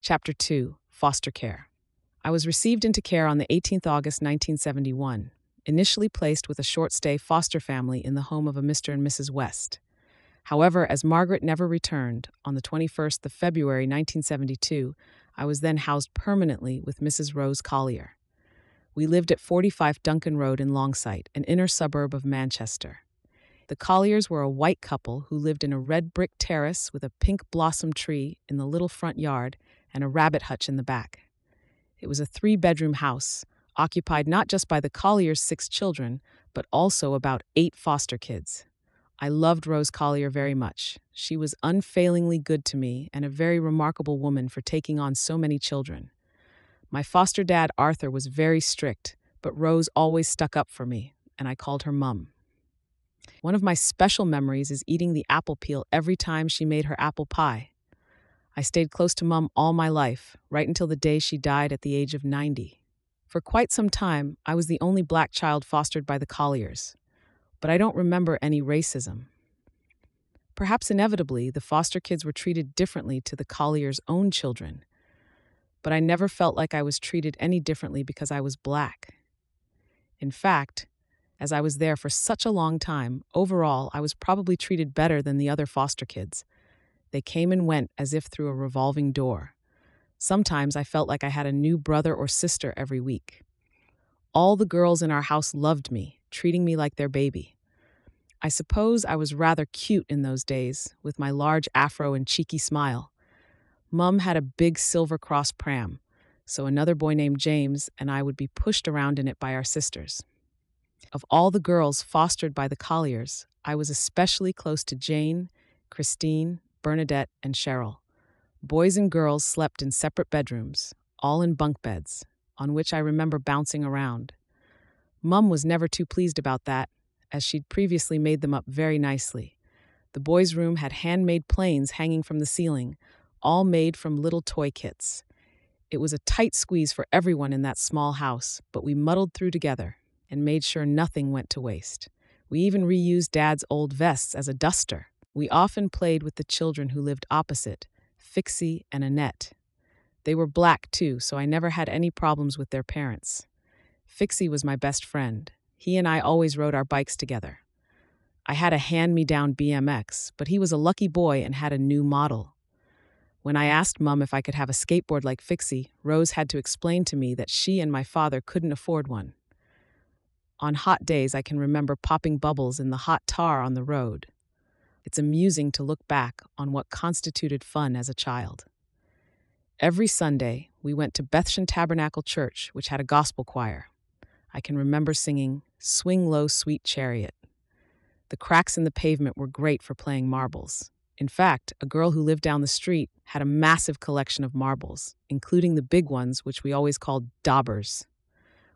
Chapter 2, Foster Care. I was received into care on the 18th August 1971, initially placed with a short-stay foster family in the home of a Mr. and Mrs. West. However, as Margaret never returned, on the 21st of February 1972, I was then housed permanently with Mrs. Rose Collier. We lived at 45 Duncan Road in Longsight, an inner suburb of Manchester. The Colliers were a white couple who lived in a red brick terrace with a pink blossom tree in the little front yard and a rabbit hutch in the back. It was a three-bedroom house, occupied not just by the Collier's 6 children, but also about 8 foster kids. I loved Rose Collier very much. She was unfailingly good to me and a very remarkable woman for taking on so many children. My foster dad, Arthur, was very strict, but Rose always stuck up for me, and I called her Mum. One of my special memories is eating the apple peel every time she made her apple pie. I stayed close to Mum all my life, right until the day she died at the age of 90. For quite some time, I was the only black child fostered by the Colliers, but I don't remember any racism. Perhaps inevitably, the foster kids were treated differently to the Colliers' own children, but I never felt like I was treated any differently because I was black. In fact, as I was there for such a long time, overall, I was probably treated better than the other foster kids. They came and went as if through a revolving door. Sometimes I felt like I had a new brother or sister every week. All the girls in our house loved me, treating me like their baby. I suppose I was rather cute in those days, with my large afro and cheeky smile. Mum had a big silver cross pram, so another boy named James and I would be pushed around in it by our sisters. Of all the girls fostered by the Colliers, I was especially close to Jane, Christine, Bernadette, and Cheryl. Boys and girls slept in separate bedrooms, all in bunk beds, on which I remember bouncing around. Mum was never too pleased about that, as she'd previously made them up very nicely. The boys' room had handmade planes hanging from the ceiling, all made from little toy kits. It was a tight squeeze for everyone in that small house, but we muddled through together and made sure nothing went to waste. We even reused Dad's old vests as a duster. We often played with the children who lived opposite, Fixie and Annette. They were black too, so I never had any problems with their parents. Fixie was my best friend. He and I always rode our bikes together. I had a hand-me-down BMX, but he was a lucky boy and had a new model. When I asked Mum if I could have a skateboard like Fixie, Rose had to explain to me that she and my father couldn't afford one. On hot days, I can remember popping bubbles in the hot tar on the road. It's amusing to look back on what constituted fun as a child. Every Sunday, we went to Bethshan Tabernacle Church, which had a gospel choir. I can remember singing, "Swing Low, Sweet Chariot." The cracks in the pavement were great for playing marbles. In fact, a girl who lived down the street had a massive collection of marbles, including the big ones, which we always called daubers.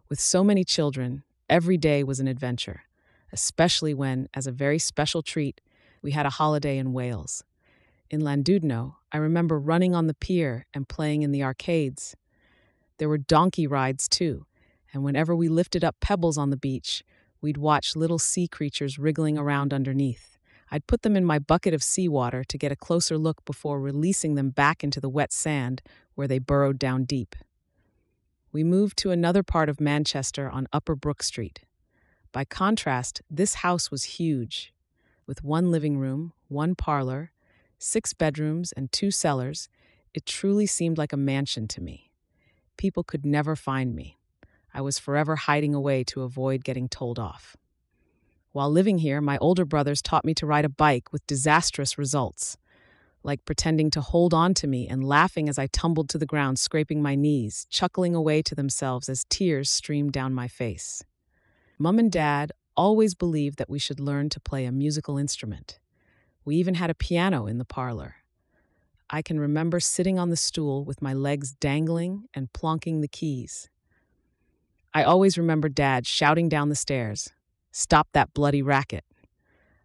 With so many children, every day was an adventure, especially when, as a very special treat, we had a holiday in Wales. In Llandudno, I remember running on the pier and playing in the arcades. There were donkey rides too, and whenever we lifted up pebbles on the beach, we'd watch little sea creatures wriggling around underneath. I'd put them in my bucket of seawater to get a closer look before releasing them back into the wet sand where they burrowed down deep. We moved to another part of Manchester on Upper Brook Street. By contrast, this house was huge, with 1 living room, 1 parlor, 6 bedrooms, and 2 cellars. It truly seemed like a mansion to me. People could never find me. I was forever hiding away to avoid getting told off. While living here, my older brothers taught me to ride a bike with disastrous results, like pretending to hold on to me and laughing as I tumbled to the ground, scraping my knees, chuckling away to themselves as tears streamed down my face. Mum and Dad always believed that we should learn to play a musical instrument. We even had a piano in the parlor. I can remember sitting on the stool with my legs dangling and plonking the keys. I always remember Dad shouting down the stairs, "Stop that bloody racket."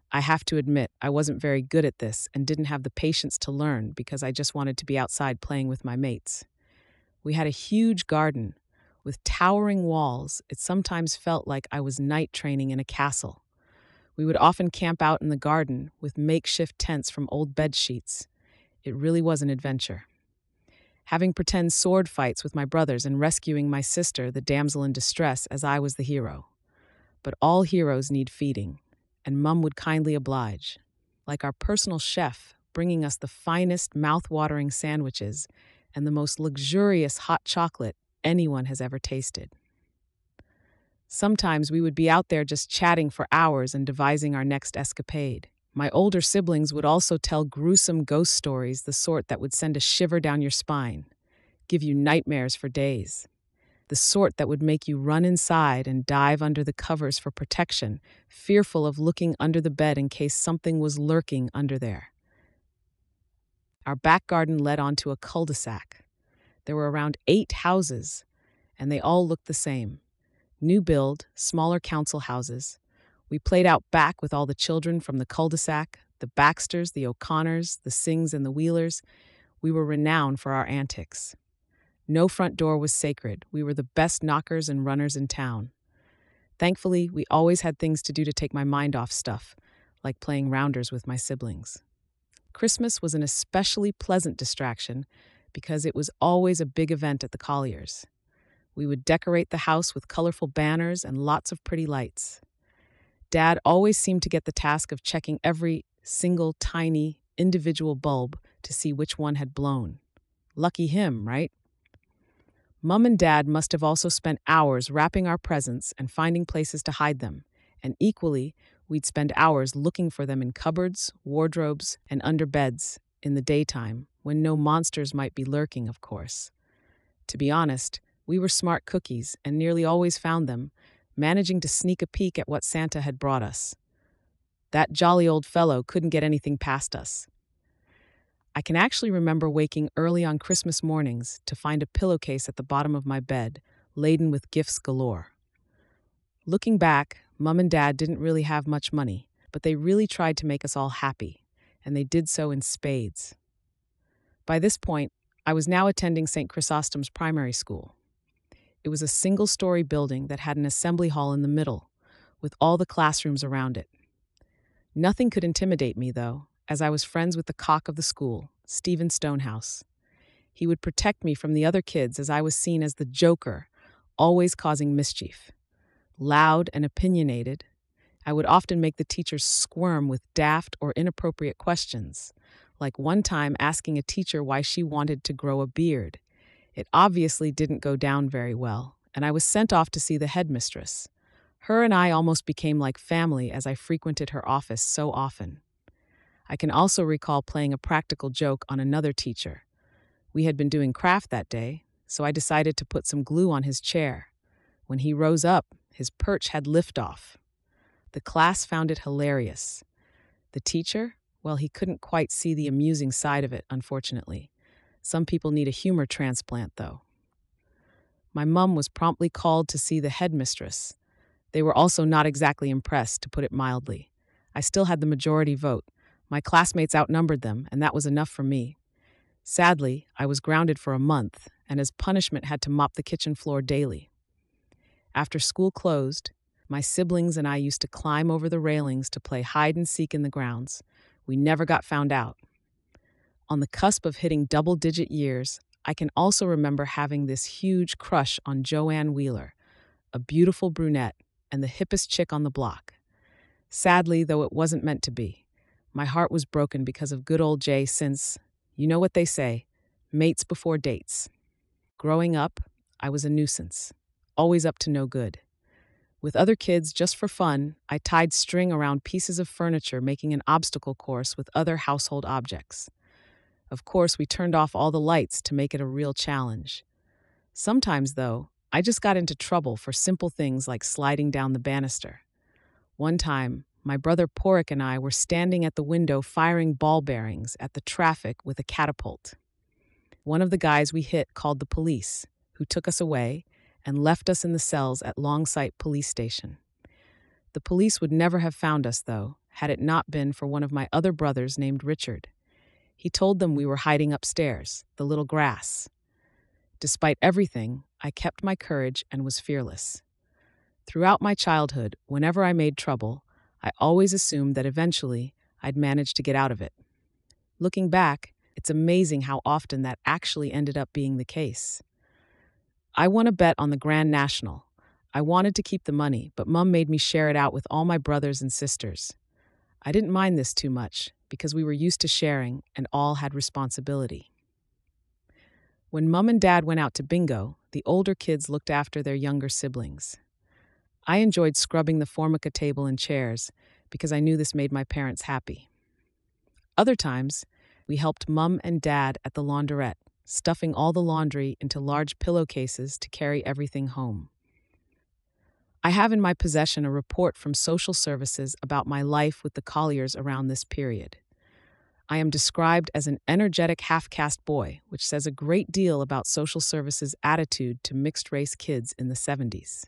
I have to admit, I wasn't very good at this and didn't have the patience to learn because I just wanted to be outside playing with my mates. We had a huge garden. With towering walls, it sometimes felt like I was night training in a castle. We would often camp out in the garden with makeshift tents from old bed sheets. It really was an adventure. having pretend sword fights with my brothers and rescuing my sister, the damsel in distress, as I was the hero. But all heroes need feeding, and Mum would kindly oblige, like our personal chef, bringing us the finest mouth-watering sandwiches and the most luxurious hot chocolate anyone has ever tasted. Sometimes we would be out there just chatting for hours and devising our next escapade. My older siblings would also tell gruesome ghost stories, the sort that would send a shiver down your spine, give you nightmares for days, the sort that would make you run inside and dive under the covers for protection, fearful of looking under the bed in case something was lurking under there. Our back garden led onto a cul-de-sac. There were around 8 houses, and they all looked the same. New build, smaller council houses. We played out back with all the children from the cul-de-sac, the Baxters, the O'Connors, the Sings, and the Wheelers. We were renowned for our antics. No front door was sacred. We were the best knockers and runners in town. Thankfully, we always had things to do to take my mind off stuff, like playing rounders with my siblings. Christmas was an especially pleasant distraction because it was always a big event at the Colliers. We would decorate the house with colorful banners and lots of pretty lights. Dad always seemed to get the task of checking every single tiny, individual bulb to see which one had blown. Lucky him, right? Mum and Dad must have also spent hours wrapping our presents and finding places to hide them, and equally, we'd spend hours looking for them in cupboards, wardrobes, and under beds in the daytime, when no monsters might be lurking, of course. To be honest, we were smart cookies and nearly always found them, managing to sneak a peek at what Santa had brought us. That jolly old fellow couldn't get anything past us. I can actually remember waking early on Christmas mornings to find a pillowcase at the bottom of my bed, laden with gifts galore. Looking back, Mum and Dad didn't really have much money, but they really tried to make us all happy, and they did so in spades. By this point, I was now attending St. Chrysostom's Primary School. It was a single-story building that had an assembly hall in the middle, with all the classrooms around it. Nothing could intimidate me, though, as I was friends with the cock of the school, Stephen Stonehouse. He would protect me from the other kids, as I was seen as the joker, always causing mischief. Loud and opinionated, I would often make the teachers squirm with daft or inappropriate questions, like one time asking a teacher why she wanted to grow a beard. It obviously didn't go down very well, and I was sent off to see the headmistress. Her and I almost became like family as I frequented her office so often. I can also recall playing a practical joke on another teacher. We had been doing craft that day, so I decided to put some glue on his chair. When he rose up, his perch had liftoff. The class found it hilarious. The teacher? Well, he couldn't quite see the amusing side of it, unfortunately. Some people need a humor transplant, though. My mum was promptly called to see the headmistress. They were also not exactly impressed, to put it mildly. I still had the majority vote. My classmates outnumbered them, and that was enough for me. Sadly, I was grounded for a month, and as punishment had to mop the kitchen floor daily. After school closed, my siblings and I used to climb over the railings to play hide and seek in the grounds. We never got found out. On the cusp of hitting double-digit years, I can also remember having this huge crush on Joanne Wheeler, a beautiful brunette and the hippest chick on the block. Sadly, though, it wasn't meant to be. My heart was broken because of good old Jay since, you know what they say, mates before dates. Growing up, I was a nuisance, always up to no good. With other kids, just for fun, I tied string around pieces of furniture, making an obstacle course with other household objects. Of course, we turned off all the lights to make it a real challenge. Sometimes, though, I just got into trouble for simple things like sliding down the banister. One time, my brother Porik and I were standing at the window firing ball bearings at the traffic with a catapult. One of the guys we hit called the police, who took us away and left us in the cells at Longsight Police Station. The police would never have found us, though, had it not been for one of my other brothers named Richard. He told them we were hiding upstairs, the little grass. Despite everything, I kept my courage and was fearless. Throughout my childhood, whenever I made trouble, I always assumed that eventually I'd manage to get out of it. Looking back, It's amazing how often that actually ended up being the case. I won a bet on the Grand National. I wanted to keep the money, but Mum made me share it out with all my brothers and sisters. I didn't mind this too much, because we were used to sharing and all had responsibility. When Mum and Dad went out to bingo, the older kids looked after their younger siblings. I enjoyed scrubbing the formica table and chairs, because I knew this made my parents happy. Other times, we helped Mum and Dad at the laundrette, stuffing all the laundry into large pillowcases to carry everything home. I have in my possession a report from social services about my life with the Colliers around this period. I am described as an energetic half-caste boy, which says a great deal about social services' attitude to mixed-race kids in the 70s.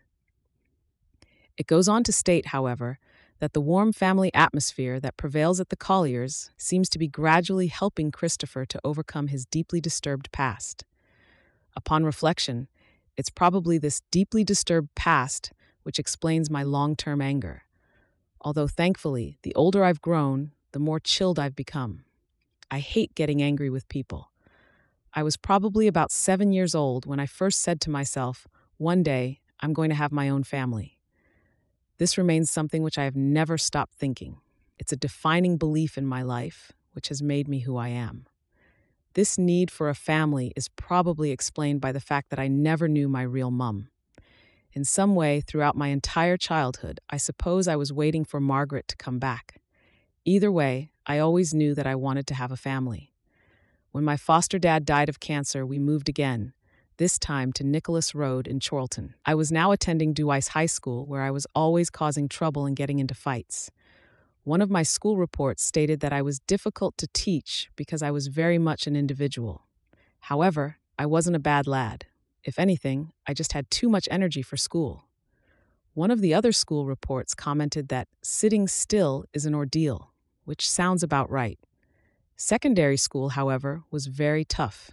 It goes on to state, however, that the warm family atmosphere that prevails at the Colliers seems to be gradually helping Christopher to overcome his deeply disturbed past. Upon reflection, it's probably this deeply disturbed past which explains my long-term anger. Although thankfully, the older I've grown, the more chilled I've become. I hate getting angry with people. I was probably about 7 years old when I first said to myself, one day, I'm going to have my own family. This remains something which I have never stopped thinking. It's a defining belief in my life, which has made me who I am. This need for a family is probably explained by the fact that I never knew my real mum. In some way, throughout my entire childhood, I suppose I was waiting for Margaret to come back. Either way, I always knew that I wanted to have a family. When my foster dad died of cancer, we moved again, this time to Nicholas Road in Chorlton. I was now attending Dewice High School, where I was always causing trouble and getting into fights. One of my school reports stated that I was difficult to teach because I was very much an individual. However, I wasn't a bad lad. If anything, I just had too much energy for school. One of the other school reports commented that sitting still is an ordeal, which sounds about right. Secondary school, however, was very tough.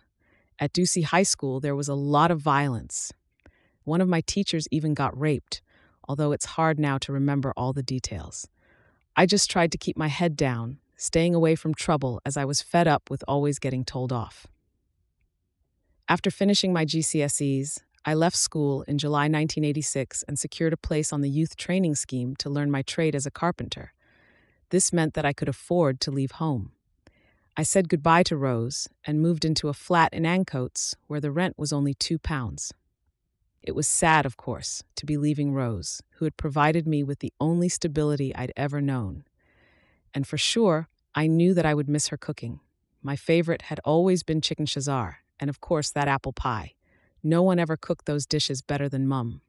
At Ducie High School, there was a lot of violence. One of my teachers even got raped, although it's hard now to remember all the details. I just tried to keep my head down, staying away from trouble as I was fed up with always getting told off. After finishing my GCSEs, I left school in July 1986 and secured a place on the youth training scheme to learn my trade as a carpenter. This meant that I could afford to leave home. I said goodbye to Rose and moved into a flat in Ancoats where the rent was only £2. It was sad, of course, to be leaving Rose, who had provided me with the only stability I'd ever known. And for sure, I knew that I would miss her cooking. My favorite had always been chicken Chazar. And of course that apple pie. No one ever cooked those dishes better than Mum.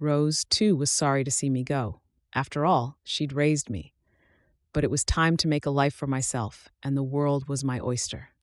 Rose, too, was sorry to see me go. After all, she'd raised me. But it was time to make a life for myself, and the world was my oyster.